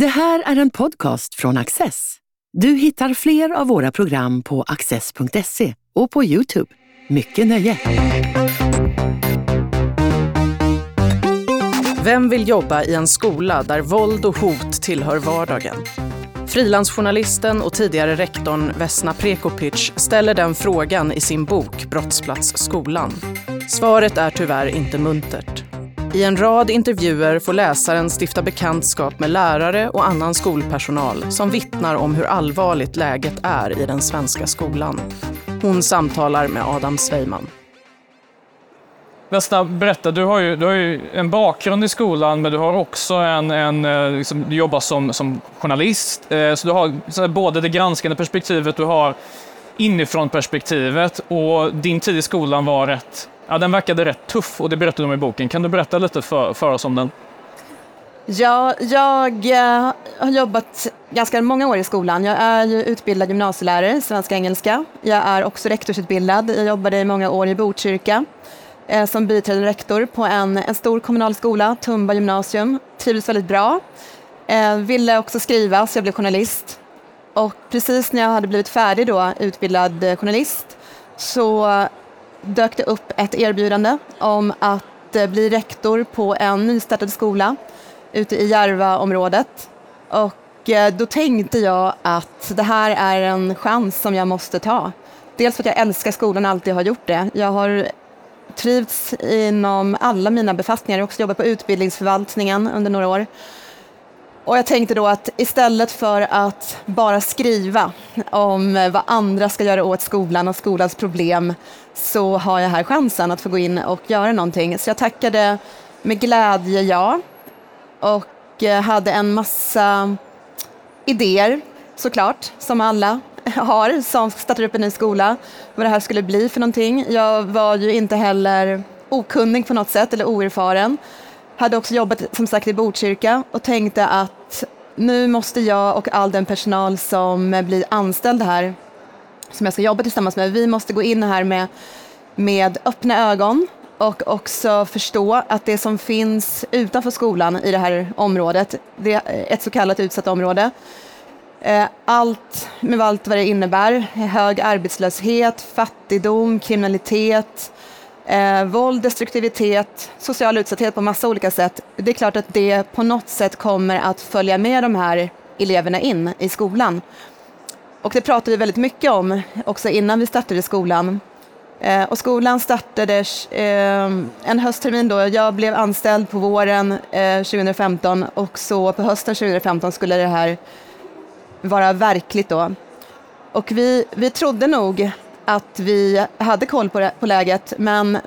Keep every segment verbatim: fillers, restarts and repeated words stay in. Det här är en podcast från Access. Du hittar fler av våra program på access punkt se och på YouTube. Mycket nöje! Vem vill jobba i en skola där våld och hot tillhör vardagen? Frilansjournalisten och tidigare rektorn Vesna Prekopic ställer den frågan i sin bok Brottsplats skolan. Svaret är tyvärr inte muntert. I en rad intervjuer får läsaren stifta bekantskap med lärare och annan skolpersonal som vittnar om hur allvarligt läget är i den svenska skolan. Hon samtalar med Adam Svejman. Vesna, berätta, du har, ju, du har ju en bakgrund i skolan, men du har också en, en liksom, du jobbar som, som journalist. Eh, så du har så här, både det granskande perspektivet, du har inifrån perspektivet, och din tid i skolan var rätt, ja, den verkade rätt tuff, och det berättade du om i boken. Kan du berätta lite för, för oss om den? Ja, jag eh, har jobbat ganska många år i skolan. Jag är ju utbildad gymnasielärare, svenska och engelska. Jag är också rektorsutbildad. Jag jobbade i många år i Botkyrka som biträdande rektor på en, en stor kommunal skola, Tumba gymnasium. Trivdes väldigt bra. Eh, ville också skriva, så jag blev journalist. Och precis när jag hade blivit färdig då, utbildad journalist, så dök det upp ett erbjudande om att bli rektor på en nystartad skola ute i Järva-området. Och eh, då tänkte jag att det här är en chans som jag måste ta. Dels för att jag älskar skolan och alltid har gjort det. Jag har trivts inom alla mina befattningar. Jag har också jobbat på utbildningsförvaltningen under några år. Och jag tänkte då att istället för att bara skriva om vad andra ska göra åt skolan och skolans problem, så har jag här chansen att få gå in och göra någonting. Så jag tackade med glädje ja, och hade en massa idéer, såklart, som alla har, som startar upp en ny skola, vad det här skulle bli för någonting. Jag var ju inte heller okunnig på något sätt eller oerfaren. Hade också jobbat som sagt i Botkyrka och tänkte att nu måste jag och all den personal som blir anställd här, som jag ska jobba tillsammans med, vi måste gå in här med, med öppna ögon och också förstå att det som finns utanför skolan i det här området, det är ett så kallat utsatt område, allt med allt vad det innebär, hög arbetslöshet, fattigdom, kriminalitet, eh, våld, destruktivitet, social utsatthet på massa olika sätt. Det är klart att det på något sätt kommer att följa med de här eleverna in i skolan. Och det pratade vi väldigt mycket om också innan vi startade skolan. Eh, och skolan startade eh, en hösttermin då. Jag blev anställd på våren eh, tjugo femton, och så på hösten tjugo femton skulle det här vara verkligt då. Och vi, vi trodde nog att vi hade koll på, det, på läget, men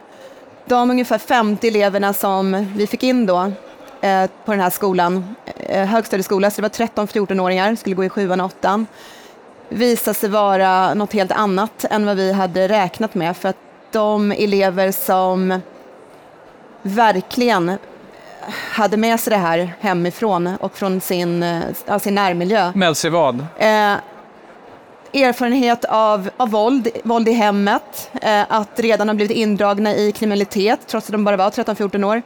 de ungefär femtio eleverna som vi fick in då eh, på den här skolan, eh, högstadieskola, så det var tretton till fjorton åringar, skulle gå i sjuan och åttan, visade sig vara något helt annat än vad vi hade räknat med, för att de elever som verkligen hade med sig det här hemifrån och från sin, ja, sin närmiljö. Med sig vad? Eh, erfarenhet av, av våld, våld i hemmet, eh, att redan ha blivit indragna i kriminalitet trots att de bara var tretton till fjorton år.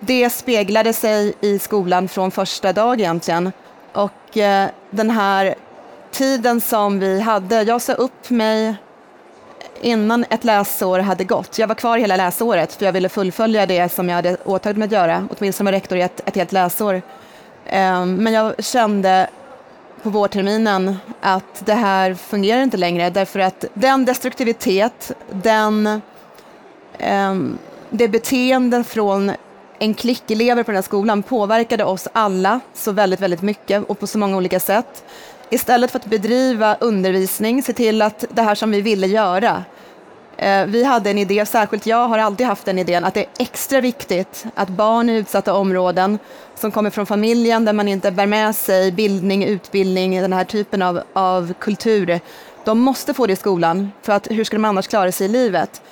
Det speglade sig i skolan från första dag egentligen. Och eh, den här tiden som vi hade, jag sa upp mig innan ett läsår hade gått. Jag var kvar hela läsåret, för jag ville fullfölja det som jag hade åtagit mig att göra, åtminstone med rektor i ett, ett helt läsår. Men jag kände på vårterminen att det här fungerar inte längre, därför att den destruktivitet, den, det beteende från en klick elever på den här skolan påverkade oss alla så väldigt, väldigt mycket och på så många olika sätt. Istället för att bedriva undervisning, se till att det här som vi ville göra. Eh, vi hade en idé, särskilt jag har alltid haft den idén, att det är extra viktigt att barn i utsatta områden som kommer från familjen där man inte bär med sig bildning, utbildning, den här typen av, av kultur, de måste få det i skolan, för att hur ska de annars klara sig i livet?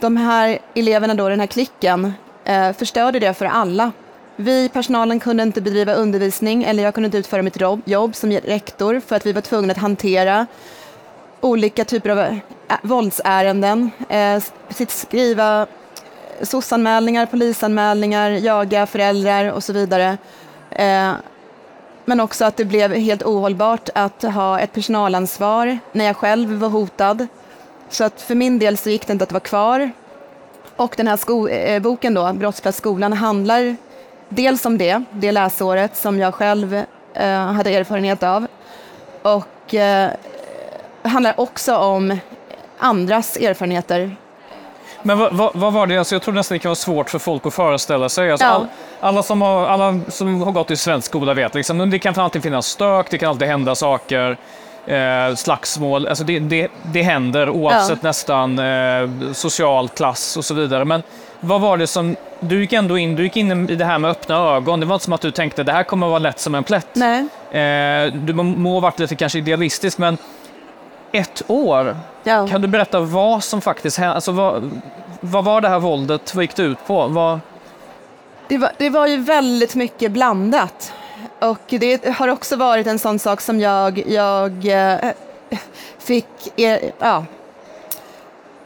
De här eleverna då, den här klicken, eh, förstörde det för alla. Vi, personalen, kunde inte bedriva undervisning, eller jag kunde inte utföra mitt jobb som rektor, för att vi var tvungna att hantera olika typer av ä- våldsärenden, eh, skriva soc-anmälningar, polisanmälningar, jaga föräldrar och så vidare. Eh, Men också att det blev helt ohållbart att ha ett personalansvar när jag själv var hotad. Så att för min del så gick det inte att vara kvar. Och den här sko- eh, boken då, Brottsplats skolan, handlar dels om det, det läsåret som jag själv eh, hade erfarenhet av. Och eh, handlar också om andras erfarenheter. Men vad, vad, vad var det? Alltså jag tror nästan det kan vara svårt för folk att föreställa sig. Alltså, ja. all, alla, som har, alla som har gått i svensk skola vet liksom, det kan alltid finnas stök, det kan alltid hända saker, eh, slagsmål. Alltså det, det, det händer oavsett ja. nästan eh, social klass och så vidare. Men vad var det som, du gick ändå in, du gick in i det här med öppna ögon. Det var inte som att du tänkte det här kommer att vara lätt som en plätt. Nej. Eh, du må ha varit lite kanske idealistisk, men ett år. Ja. Kan du berätta vad som faktiskt hände? Alltså vad, vad var det här våldet? Vad gick det ut på? Vad... Det, var, det var ju väldigt mycket blandat. Och det har också varit en sån sak som jag, jag eh, fick... Eh, ja,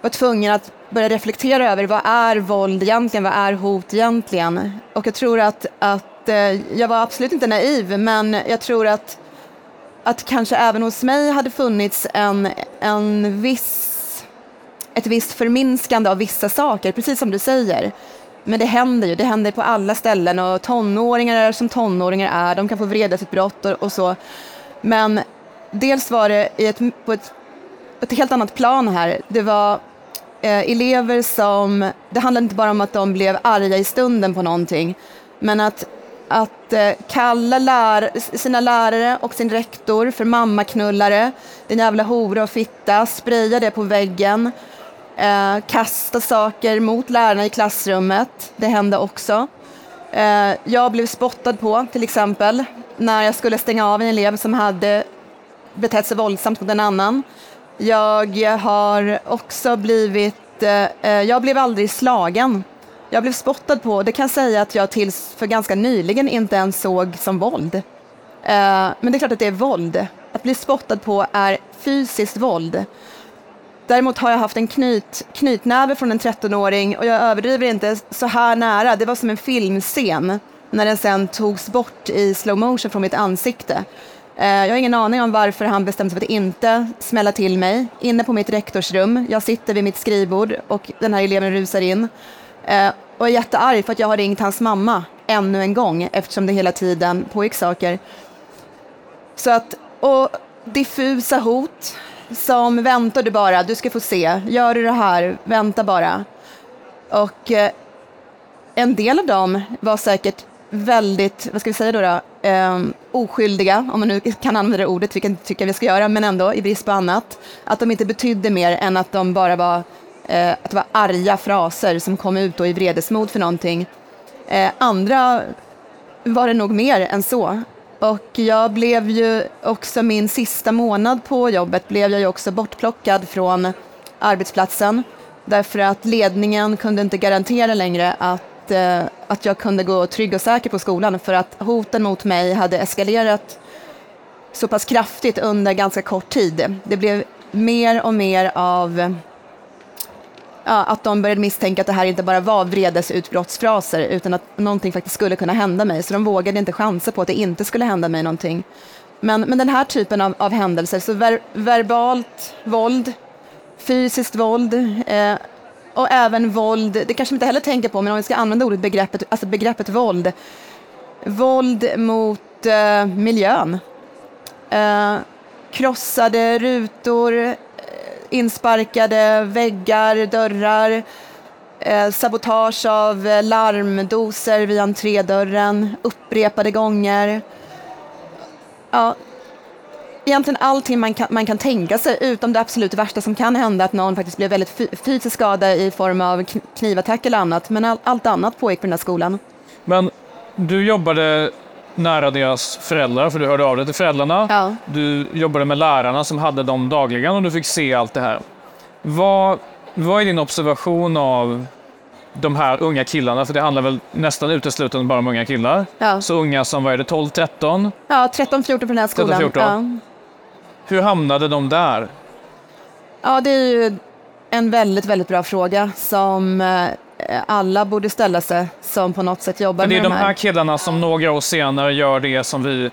var tvungen att börja reflektera över. Vad är våld egentligen? Vad är hot egentligen? Och jag tror att, att eh, jag var absolut inte naiv, men jag tror att att kanske även hos mig hade funnits en, en viss, ett visst förminskande av vissa saker, precis som du säger. Men det händer ju, det händer på alla ställen, och tonåringar är som tonåringar är, de kan få vreda sitt brott och, och så. Men dels var det i ett, på ett, ett helt annat plan här, det var eh, elever som, det handlade inte bara om att de blev arga i stunden på någonting, men att Att kalla lär- sina lärare och sin rektor för mammaknullare, den jävla hora och fitta, spraya det på väggen, eh, kasta saker mot lärarna i klassrummet, det hände också. Eh, jag blev spottad på till exempel när jag skulle stänga av en elev som hade betett sig våldsamt mot en annan. Jag har också blivit, eh, jag blev aldrig slagen. Jag blev spottad på, det kan säga att jag tills för ganska nyligen inte ens såg som våld. Eh, men det är klart att det är våld. Att bli spottad på är fysiskt våld. Däremot har jag haft en knyt, knytnäve från en trettonåring, och jag överdriver inte, så här nära. Det var som en filmscen när den sen togs bort i slow motion från mitt ansikte. Eh, jag har ingen aning om varför han bestämde sig för att inte smälla till mig. Inne på mitt rektorsrum, jag sitter vid mitt skrivbord och den här eleven rusar in. Uh, och är jättearg för att jag har ringt hans mamma ännu en gång, eftersom det hela tiden pågick saker. Så att, och diffusa hot som väntar du bara, du ska få se, gör du det här, vänta bara. Och uh, en del av dem var säkert väldigt, vad ska vi säga då då, uh, oskyldiga, om man nu kan använda det ordet, vilket tycker jag vi ska göra, men ändå i brist på annat. Att de inte betydde mer än att de bara var... att det var arga fraser som kom ut då i vredesmod för någonting. Andra var det nog mer än så. Och jag blev ju också, min sista månad på jobbet blev jag ju också bortplockad från arbetsplatsen. Därför att ledningen kunde inte garantera längre att, att jag kunde gå trygg och säker på skolan. För att hoten mot mig hade eskalerat så pass kraftigt under ganska kort tid. Det blev mer och mer av... Ja, att de började misstänka att det här inte bara var vredesutbrottsfraser, utan att någonting faktiskt skulle kunna hända mig. Så de vågade inte chansa på att det inte skulle hända mig någonting. Men, men den här typen av, av händelser, så ver, verbalt våld, fysiskt våld eh, och även våld, det kanske man inte heller tänker på, men om vi ska använda ordet begreppet, alltså begreppet våld. Våld mot eh, miljön. Eh, krossade rutor, insparkade väggar, dörrar, eh, sabotage av larmdoser vid entrédörren, upprepade gånger. Ja, egentligen allting man kan, man kan tänka sig, utom det absolut värsta som kan hända, att någon faktiskt blev väldigt f- fysisk skada i form av knivattack eller annat, men all, allt annat pågick på den här skolan. Men du jobbade nära deras föräldrar, för du hörde av dig till föräldrarna. Ja. Du jobbade med lärarna som hade dem dagligen, och du fick se allt det här. Vad, vad är din observation av de här unga killarna? För det handlar väl nästan uteslutande bara om unga killar. Ja. Så unga som, vad är det, tolv tretton? Ja, tretton fjorton på den här skolan. tretton fjorton. Ja. Hur hamnade de där? Ja, det är ju en väldigt, väldigt bra fråga som... alla borde ställa sig som på något sätt jobbar med det här. Men det är de här killarna som några år senare gör det som vi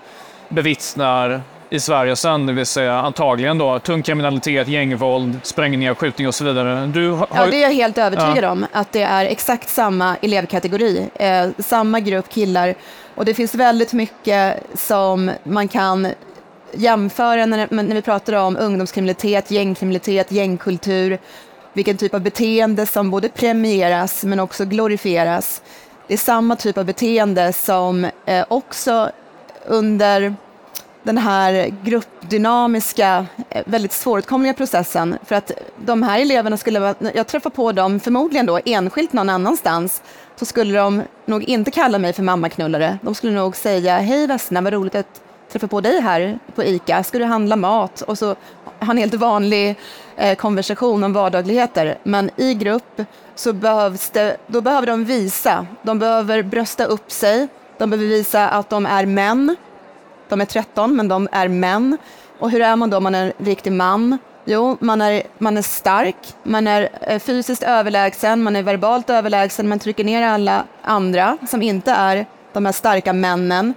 bevittnar i Sverige sen, det vill säga antagligen då tung kriminalitet, gängvåld, sprängningar, skjutningar och så vidare. Du har... Ja, det är jag helt övertygad ja. om att det är exakt samma elevkategori, eh, samma grupp killar, och det finns väldigt mycket som man kan jämföra när, när vi pratar om ungdomskriminalitet, gängkriminalitet, gängkultur, vilken typ av beteende som både premieras men också glorifieras. Det är samma typ av beteende som eh, också under den här gruppdynamiska, väldigt svåråtkomliga processen. För att de här eleverna skulle vara, jag träffar på dem förmodligen då enskilt någon annanstans, så skulle de nog inte kalla mig för mammaknullare. De skulle nog säga, hej Vesna, vad roligt att träffa på dig här på ICA. Ska du handla mat? Och så har en helt vanlig eh, konversation om vardagligheter. Men i grupp så behövs det, då behöver de visa. De behöver brösta upp sig. De behöver visa att de är män. De är tretton, men de är män. Och hur är man då om man är en riktig man? Jo, man är, man är stark. Man är fysiskt överlägsen. Man är verbalt överlägsen. Man trycker ner alla andra som inte är de här starka männen.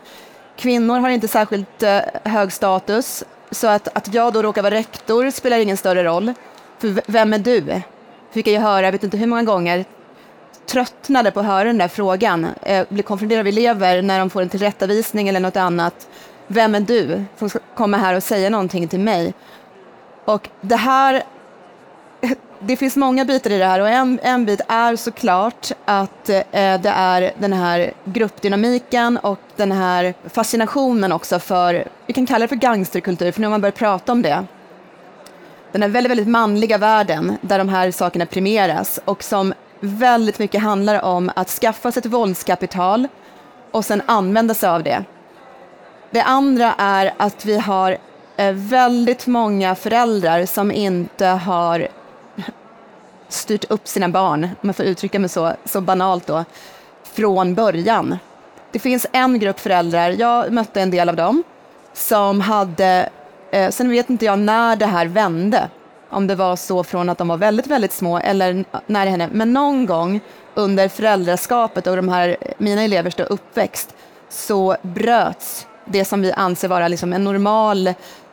Kvinnor har inte särskilt eh, hög status. Så att, att jag då råkar vara rektor spelar ingen större roll. För vem är du? Fick jag höra, jag vet inte hur många gånger. Tröttnade på att höra den där frågan. Eh, blir konfronterade av elever när de får en tillrättavisning eller något annat. Vem är du som ska komma här och säga någonting till mig? Och det här, det finns många bitar i det här, och en, en bit är såklart att eh, det är den här gruppdynamiken och den här fascinationen också för, vi kan kalla det för gangsterkultur, för nu har man börjat prata om det. Den här väldigt, väldigt manliga världen där de här sakerna primeras och som väldigt mycket handlar om att skaffa sig ett våldskapital och sen använda sig av det. Det andra är att vi har väldigt många föräldrar som inte har styrt upp sina barn, om jag får uttrycka mig så, så banalt då, från början. Det finns en grupp föräldrar, jag mötte en del av dem, som hade, eh, sen vet inte jag när det här vände, om det var så från att de var väldigt, väldigt små eller när det hände, men någon gång under föräldraskapet och de här, mina elevers då, uppväxt, så bröts det som vi anser vara liksom en normal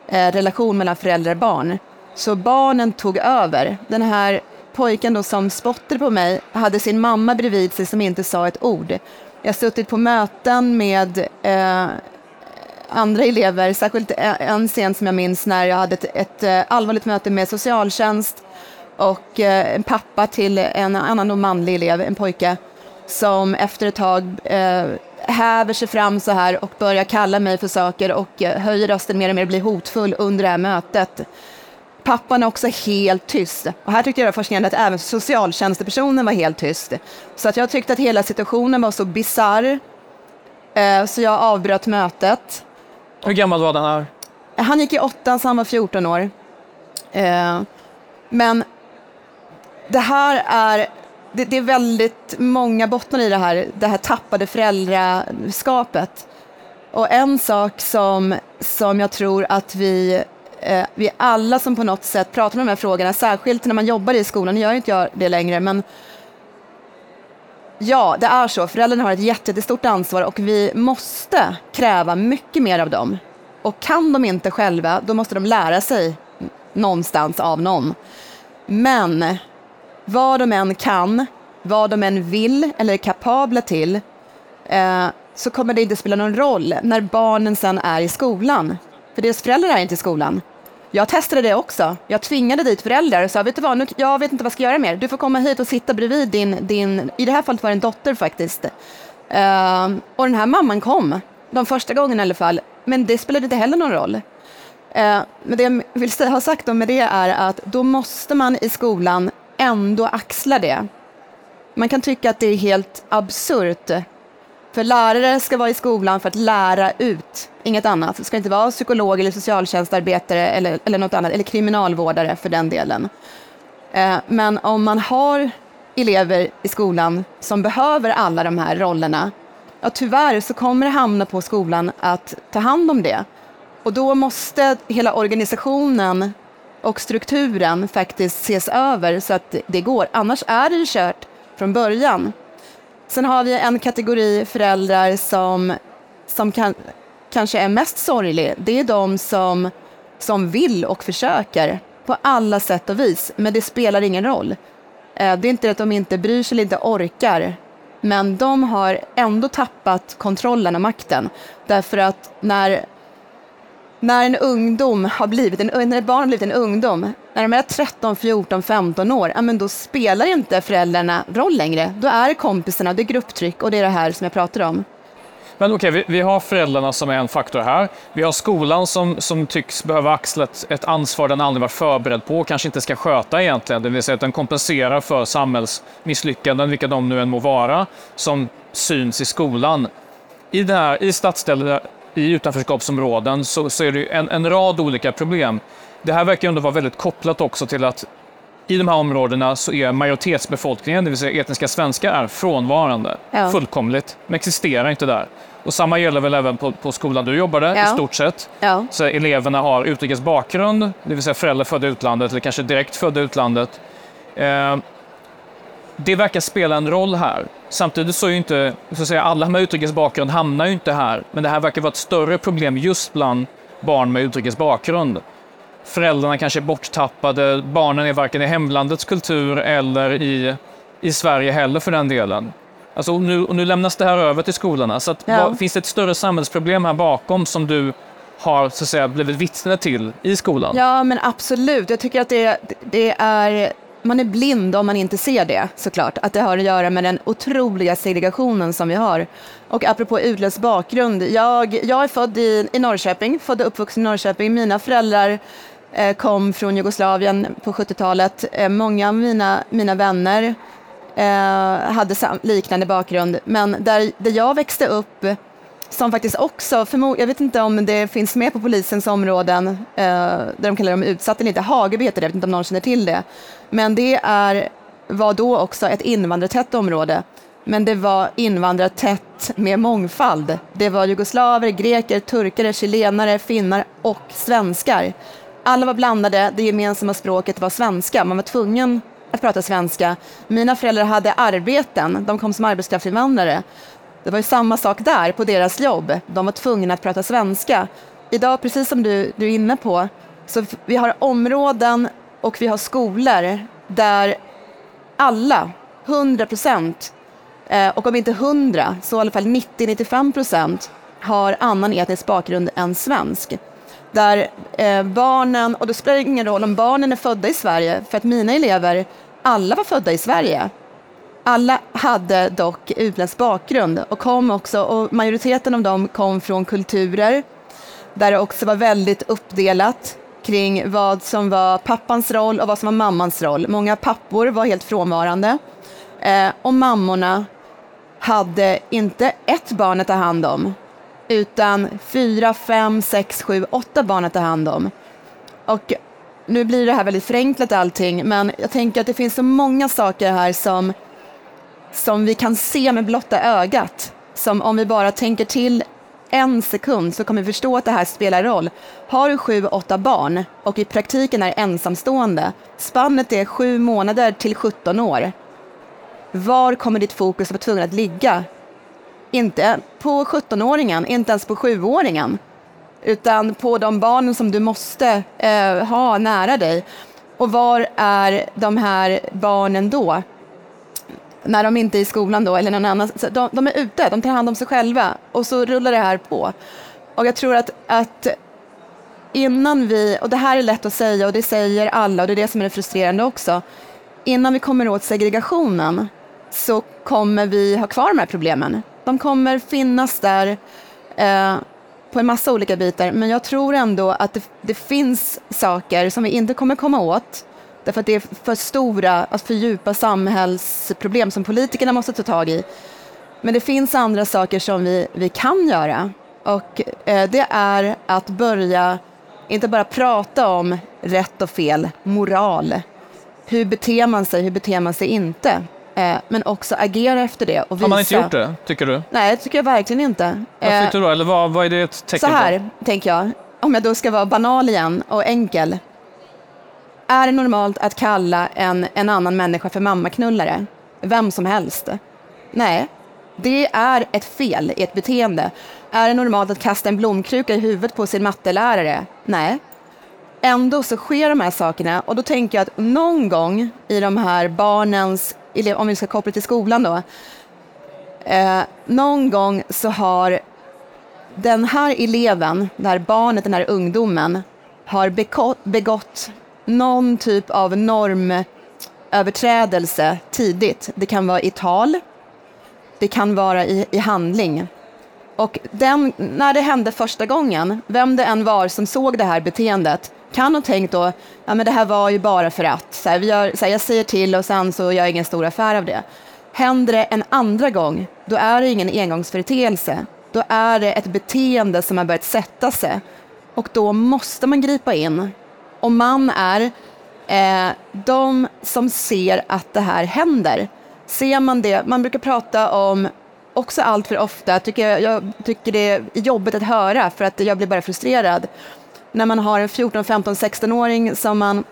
eh, relation mellan föräldrar och barn. Så barnen tog över. Den här pojken då som spottade på mig hade sin mamma bredvid sig som inte sa ett ord. Jag har suttit på möten med eh, andra elever, särskilt en scen som jag minns när jag hade ett, ett allvarligt möte med socialtjänst och eh, en pappa till en annan manlig elev, en pojke, som efter ett tag eh, häver sig fram så här och börjar kalla mig för saker och höjer rösten mer och mer och blir hotfull under det här mötet. Pappan är också helt tyst. Och här tyckte jag det var fascinerande att även socialtjänstepersonen var helt tyst. Så att jag tyckte att hela situationen var så bizarr. Eh, så jag avbröt mötet. Hur gammal var den här? Han gick i åttan, så han var fjorton år. Eh, men det här är... Det, det är väldigt många bottnar i det här, det här tappade föräldraskapet. Och en sak som, som jag tror att vi, eh, vi alla som på något sätt pratar om de här frågorna, särskilt när man jobbar i skolan, nu gör inte jag det längre, men ja, det är så. Föräldrarna har ett jättestort ansvar och vi måste kräva mycket mer av dem. Och kan de inte själva, då måste de lära sig någonstans av någon. Men... vad de än kan, vad de än vill eller är kapabla till, eh, så kommer det inte spela någon roll när barnen sen är i skolan. För deras föräldrar är inte i skolan. Jag testade det också. Jag tvingade dit föräldrar och sa, vet du vad, nu, jag vet inte vad jag ska göra mer. Du får komma hit och sitta bredvid din, din i det här fallet var det en dotter faktiskt. Eh, och den här mamman kom, de första gången i alla fall. Men det spelade inte heller någon roll. Eh, men det jag vill ha sagt om med det är att då måste man i skolan ändå axla det. Man kan tycka att det är helt absurt. För lärare ska vara i skolan för att lära ut, inget annat. Det ska inte vara psykolog eller socialtjänstarbetare eller, eller något annat, eller kriminalvårdare för den delen. Eh, men om man har elever i skolan som behöver alla de här rollerna, ja, tyvärr så kommer det hamna på skolan att ta hand om det. Och då måste hela organisationen och strukturen faktiskt ses över så att det går. Annars är det kört från början. Sen har vi en kategori föräldrar som, som kan, kanske är mest sorglig, det är de som, som vill och försöker på alla sätt och vis. Men det spelar ingen roll. Det är inte att de inte bryr sig eller inte orkar. Men de har ändå tappat kontrollen och makten. Därför att när, när en ungdom har blivit, när ett barn har blivit en ungdom, när de är tretton, fjorton, femton år, ja, men då spelar inte föräldrarna roll längre. Då är det kompisarna, det är grupptryck och det är det här som jag pratar om. Men okej, vi, vi har föräldrarna som är en faktor här. Vi har skolan som, som tycks behöva axla ett, ett ansvar den aldrig var förberedd på och kanske inte ska sköta egentligen. Det vill säga att den kompenserar för samhällsmisslyckanden, vilka de nu än må vara, som syns i skolan. I, det här, i stadsdelar, i utanförskapsområden så, så är det en, en rad olika problem. Det här verkar ändå vara väldigt kopplat också till att i de här områdena så är majoritetsbefolkningen, det vill säga etniska svenskar, är frånvarande. Ja. Fullkomligt. De existerar inte där. Och samma gäller väl även på, på skolan du jobbade, ja, i stort sett. Ja. Så eleverna har utrikes bakgrund, det vill säga föräldrar födda i utlandet eller kanske direkt födda i utlandet. Eh, det verkar spela en roll här. Samtidigt så är ju inte, så att säga, alla med utrikes bakgrund hamnar ju inte här. Men det här verkar vara ett större problem just bland barn med utrikes bakgrund. Föräldrarna kanske är borttappade, barnen är varken i hemlandets kultur eller i, i Sverige heller för den delen. Alltså, och nu, och nu lämnas det här över till skolorna. Så att, ja. vad, finns det ett större samhällsproblem här bakom som du har, så att säga, blivit vittne till i skolan? Ja, men absolut. Jag tycker att det, det är, man är blind om man inte ser det, såklart. Att det har att göra med den otroliga segregationen som vi har. Och apropå utländsk bakgrund, jag, jag är född i, i Norrköping, född och uppvuxen i Norrköping. Mina föräldrar kom från Jugoslavien på sjuttiotalet. Många av mina, mina vänner eh, hade sam- liknande bakgrund. Men där, där jag växte upp, som faktiskt också, förmo- jag vet inte om det finns med på polisens områden, eh, där de kallar dem utsatta eller inte. Hagerby heter det, jag vet inte om någon känner till det. Men det är, var då också ett invandrartätt område. Men det var invandrartätt med mångfald. Det var jugoslaver, greker, turkare, chilenare, finnar och svenskar. Alla var blandade, det gemensamma språket var svenska. Man var tvungen att prata svenska. Mina föräldrar hade arbeten, de kom som arbetskraftsinvandrare. Det var ju samma sak där på deras jobb. De var tvungna att prata svenska. Idag, precis som du, du är inne på, så vi har områden och vi har skolor där alla, hundra procent, och om inte hundra, så i alla fall nittio till nittiofem procent har annan etnisk bakgrund än svensk. Där eh, barnen, och det spelar ingen roll om barnen är födda i Sverige, för att mina elever, alla var födda i Sverige. Alla hade dock utländsk bakgrund och kom också, och majoriteten av dem kom från kulturer där det också var väldigt uppdelat kring vad som var pappans roll och vad som var mammans roll. Många pappor var helt frånvarande eh, och mammorna hade inte ett barn att ta hand om, utan fyra, fem, sex, sju, åtta barn att ta hand om. Och nu blir det här väldigt förenklat allting, men jag tänker att det finns så många saker här som, som vi kan se med blotta ögat. Som om vi bara tänker till en sekund så kommer vi förstå att det här spelar roll. Har du sju, åtta barn och i praktiken är ensamstående, spannet är sju månader till sjutton år. Var kommer ditt fokus vara tvungen att ligga? Inte på sjutton-åringen, inte ens på sju-åringen, utan på de barnen som du måste eh, ha nära dig. Och var är de här barnen då? När de inte är i skolan då, eller någon annan. Så de, de är ute, de tar hand om sig själva och så rullar det här på. Och jag tror att, att innan vi, och det här är lätt att säga och det säger alla och det är det som är frustrerande också, innan vi kommer åt segregationen så kommer vi ha kvar de här problemen. De kommer finnas där eh, på en massa olika bitar. Men jag tror ändå att det, det finns saker som vi inte kommer komma åt. Därför att det är för stora, alltså för djupa samhällsproblem som politikerna måste ta tag i. Men det finns andra saker som vi, vi kan göra. Och eh, det är att börja, inte bara prata om rätt och fel, moral. Hur beter man sig, hur beter man sig inte? Men också agera efter det. Och visa. Har man inte gjort det, tycker du? Nej, det tycker jag verkligen inte. Varför inte då? Eller vad, vad är det ett tecken på? Så här, på? tänker jag. Om jag då ska vara banal igen och enkel. Är det normalt att kalla en, en annan människa för mammaknullare? Vem som helst. Nej, det är ett fel i ett beteende. Är det normalt att kasta en blomkruka i huvudet på sin mattelärare? Nej. Ändå så sker de här sakerna, och då tänker jag att någon gång i de här barnens, om vi ska koppla till skolan då, eh, någon gång så har den här eleven, det här barnet, den här ungdomen har begått, begått någon typ av normöverträdelse tidigt. Det kan vara i tal, det kan vara i, i handling. Och den, när det hände första gången, vem det än var som såg det här beteendet kan ha tänkt då, ja men det här var ju bara för att, så här, vi gör, så här, jag säger till och sen så gör jag ingen stor affär av det. Händer det en andra gång, då är det ingen engångsföreteelse. Då är det ett beteende som har börjat sätta sig. Och då måste man gripa in. Och man är eh, de som ser att det här händer. Ser man det, man brukar prata om också allt för ofta, tycker jag, jag tycker det är jobbigt att höra för att jag blir bara frustrerad. När man har en fjorton, femton, sexton-åring som man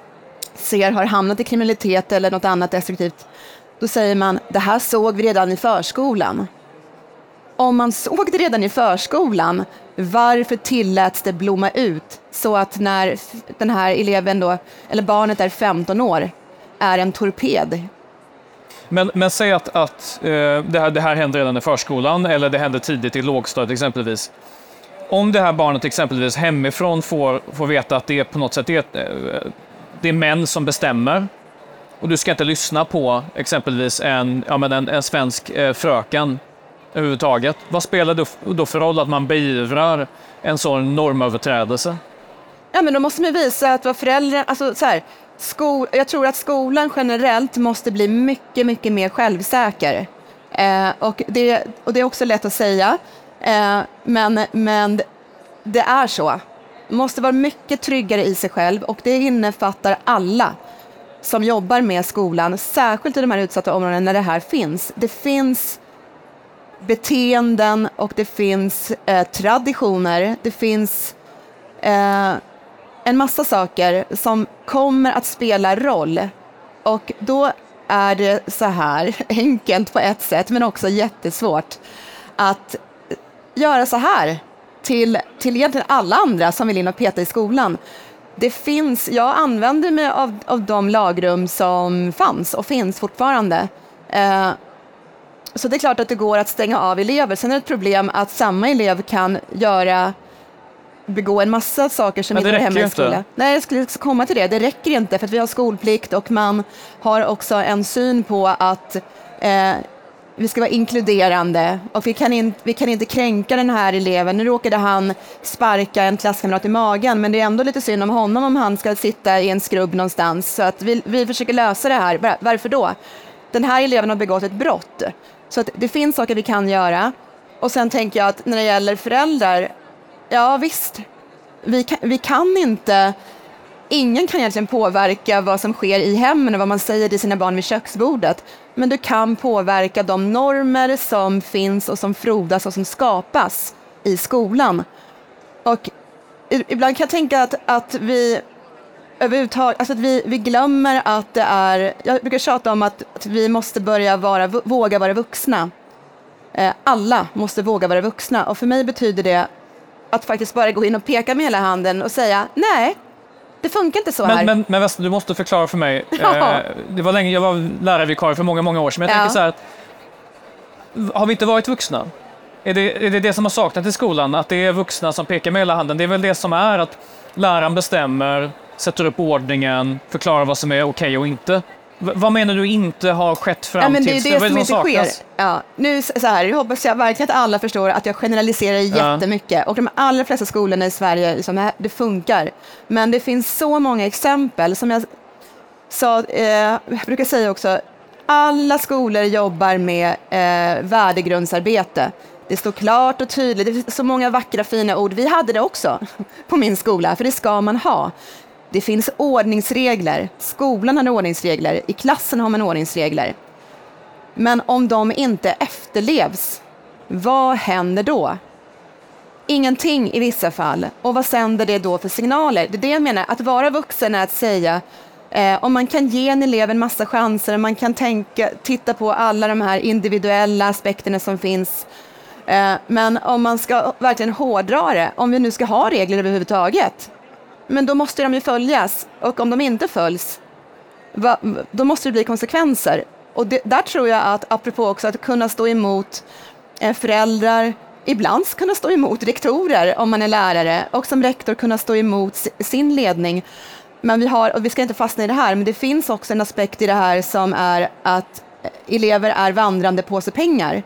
ser har hamnat i kriminalitet eller något annat destruktivt, då säger man, det här såg vi redan i förskolan. Om man såg det redan i förskolan, varför tilläts det blomma ut så att när den här eleven då, eller barnet är femton år, är en torped? Men, men säg att, att eh, det, här, det här hände redan i förskolan eller det hände tidigt i lågstadiet exempelvis. Om det här barnet exempelvis hemifrån får, får veta att det är på något sätt det är, det är män som bestämmer och du ska inte lyssna på exempelvis en, ja, men en, en svensk eh, fröken överhuvudtaget. Vad spelar det då för roll att man beivrar en sån normöverträdelse? Ja, men då måste man visa att vad föräldrar... Alltså, så här, sko, jag tror att skolan generellt måste bli mycket, mycket mer självsäker. Eh, och, det, och det är också lätt att säga. Eh, men, men det är så. Måste vara mycket tryggare i sig själv. Och det innefattar alla som jobbar med skolan. Särskilt i de här utsatta områdena när det här finns. Det finns... beteenden och det finns eh, traditioner, det finns eh, en massa saker som kommer att spela roll, och då är det så här enkelt på ett sätt men också jättesvårt att göra så här till, till egentligen alla andra som vill in och peta i skolan. Det finns, jag använder mig av, av de lagrum som fanns och finns fortfarande. eh, Så det är klart att det går att stänga av elever. Sen är det ett problem att samma elev kan göra, begå en massa saker som inte är hemma i skolan. Nej, jag skulle komma till det. Det räcker inte för att vi har skolplikt och man har också en syn på att eh, vi ska vara inkluderande. Och vi kan, in, vi kan inte kränka den här eleven. Nu råkade han sparka en klasskamrat i magen. Men det är ändå lite synd om honom om han ska sitta i en skrubb någonstans. Så att vi, vi försöker lösa det här. Varför då? Den här eleven har begått ett brott. Så att det finns saker vi kan göra. Och sen tänker jag att när det gäller föräldrar, ja visst, vi kan, vi kan inte, ingen kan egentligen påverka vad som sker i hemmen och vad man säger till sina barn vid köksbordet. Men du kan påverka de normer som finns och som frodas och som skapas i skolan. Och ibland kan jag tänka att, att vi... överhuvudtaget, alltså att vi, vi glömmer att det är, jag brukar tjata om att, att vi måste börja vara, våga vara vuxna. Eh, alla måste våga vara vuxna, och för mig betyder det att faktiskt bara gå in och peka med hela handen och säga, nej, det funkar inte så här. Men, men, men Vesna, du måste förklara för mig, eh, det var länge, jag var lärarvikarie för många, många år sedan, men jag ja. tänker så här, att, har vi inte varit vuxna? Är det, är det det som har saknat i skolan, att det är vuxna som pekar med hela handen? Det är väl det som är att läraren bestämmer, sätter upp ordningen, förklarar vad som är okej och inte. V- vad menar du inte har skett fram till? Ja, men det är det, det som inte saknas? Sker. Ja, nu så här, jag hoppas jag verkligen att alla förstår att jag generaliserar jättemycket. Ja. Och de allra flesta skolorna i Sverige, liksom, det funkar. Men det finns så många exempel som jag, sa, eh, jag brukar säga också. Alla skolor jobbar med eh, värdegrundsarbete. Det står klart och tydligt. Det finns så många vackra, fina ord. Vi hade det också på min skola, för det ska man ha. Det finns ordningsregler. Skolan har ordningsregler. I klassen har man ordningsregler. Men om de inte efterlevs, vad händer då? Ingenting i vissa fall. Och vad sänder det då för signaler? Det är det jag menar. Att vara vuxen är att säga, eh, om man kan ge en elev en massa chanser, man kan tänka, titta på alla de här individuella aspekterna som finns. Men om man ska verkligen hårdra det, om vi nu ska ha regler överhuvudtaget, men då måste de ju följas. Och om de inte följs, då måste det bli konsekvenser. Och det, där tror jag att, apropå också att kunna stå emot föräldrar, ibland kunna stå emot rektorer om man är lärare, och som rektor kunna stå emot sin ledning. Men vi har, och vi ska inte fastna i det här, men det finns också en aspekt i det här som är att elever är vandrande påsepengar.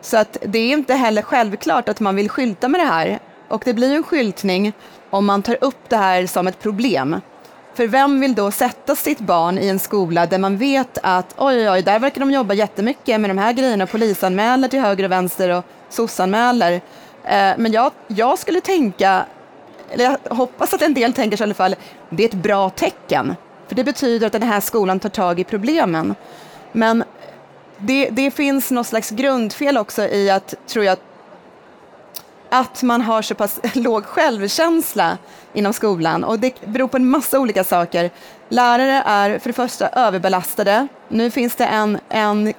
Så att det är inte heller självklart att man vill skylta med det här. Och det blir en skyltning om man tar upp det här som ett problem. För vem vill då sätta sitt barn i en skola där man vet att oj, oj, där verkar de jobba jättemycket med de här grejerna, polisanmäler till höger och vänster och sossanmäler. Eh, men jag, jag skulle tänka, eller jag hoppas att en del tänker sig i alla fall, det är ett bra tecken. För det betyder att den här skolan tar tag i problemen. Men det, det finns något slags grundfel också i att, tror jag, att man har så pass låg självkänsla inom skolan. Och det beror på en massa olika saker. Lärare är för det första överbelastade. Nu finns det en, en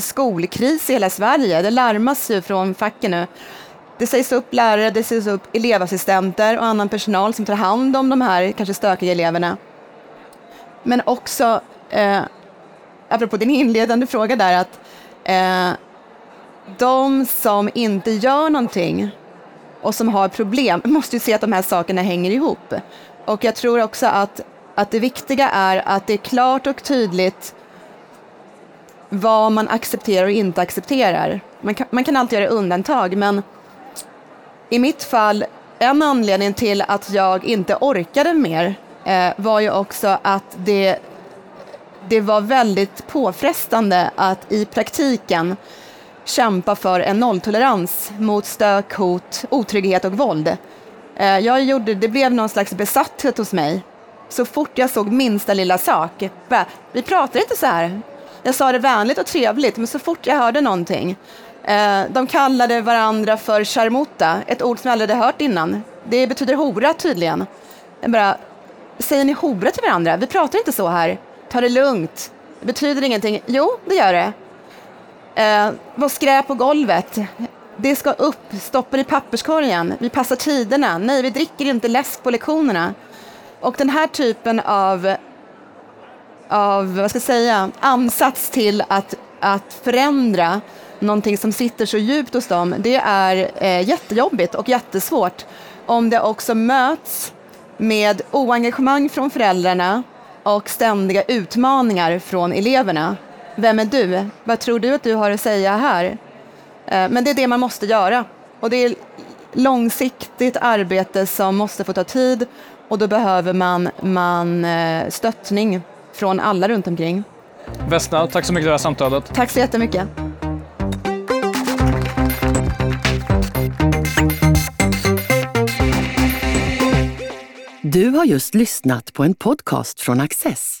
skolkris i hela Sverige. Det larmas ju från facken nu. Det sägs upp lärare, det sägs upp elevassistenter och annan personal som tar hand om de här kanske stökiga eleverna. Men också, eh, apropå din inledande fråga där, att eh, de som inte gör någonting och som har problem måste ju se att de här sakerna hänger ihop. Och jag tror också att, att det viktiga är att det är klart och tydligt vad man accepterar och inte accepterar. Man kan, man kan alltid göra undantag, men i mitt fall, en anledning till att jag inte orkade mer eh, var ju också att det, det var väldigt påfrestande att i praktiken kämpa för en nolltolerans mot stök, hot, otrygghet och våld. Eh, jag gjorde, det blev någon slags besatthet hos mig. Så fort jag såg minsta lilla sak. Bara, vi pratar inte så här. Jag sa det vänligt och trevligt, men så fort jag hörde någonting. Eh, de kallade varandra för charmota, ett ord som jag aldrig hade hört innan. Det betyder hora tydligen. Jag bara, säger ni hora till varandra? Vi pratar inte så här. Ta det lugnt. Det betyder ingenting. Jo, det gör det. Eh, vad skräp på golvet? Det ska upp. Stoppa i papperskorgen. Vi passar tiderna. Nej, vi dricker inte läsk på lektionerna. Och den här typen av, av vad ska jag säga, ansats till att, att förändra någonting som sitter så djupt hos dem, det är eh, jättejobbigt och jättesvårt. Om det också möts med oengagemang från föräldrarna och ständiga utmaningar från eleverna. Vem är du? Vad tror du att du har att säga här? Men det är det man måste göra. Och det är långsiktigt arbete som måste få ta tid. Och då behöver man, man stöttning från alla runt omkring. Vesna, tack så mycket för det här samtalet. Tack så jättemycket. Du har just lyssnat på en podcast från Access.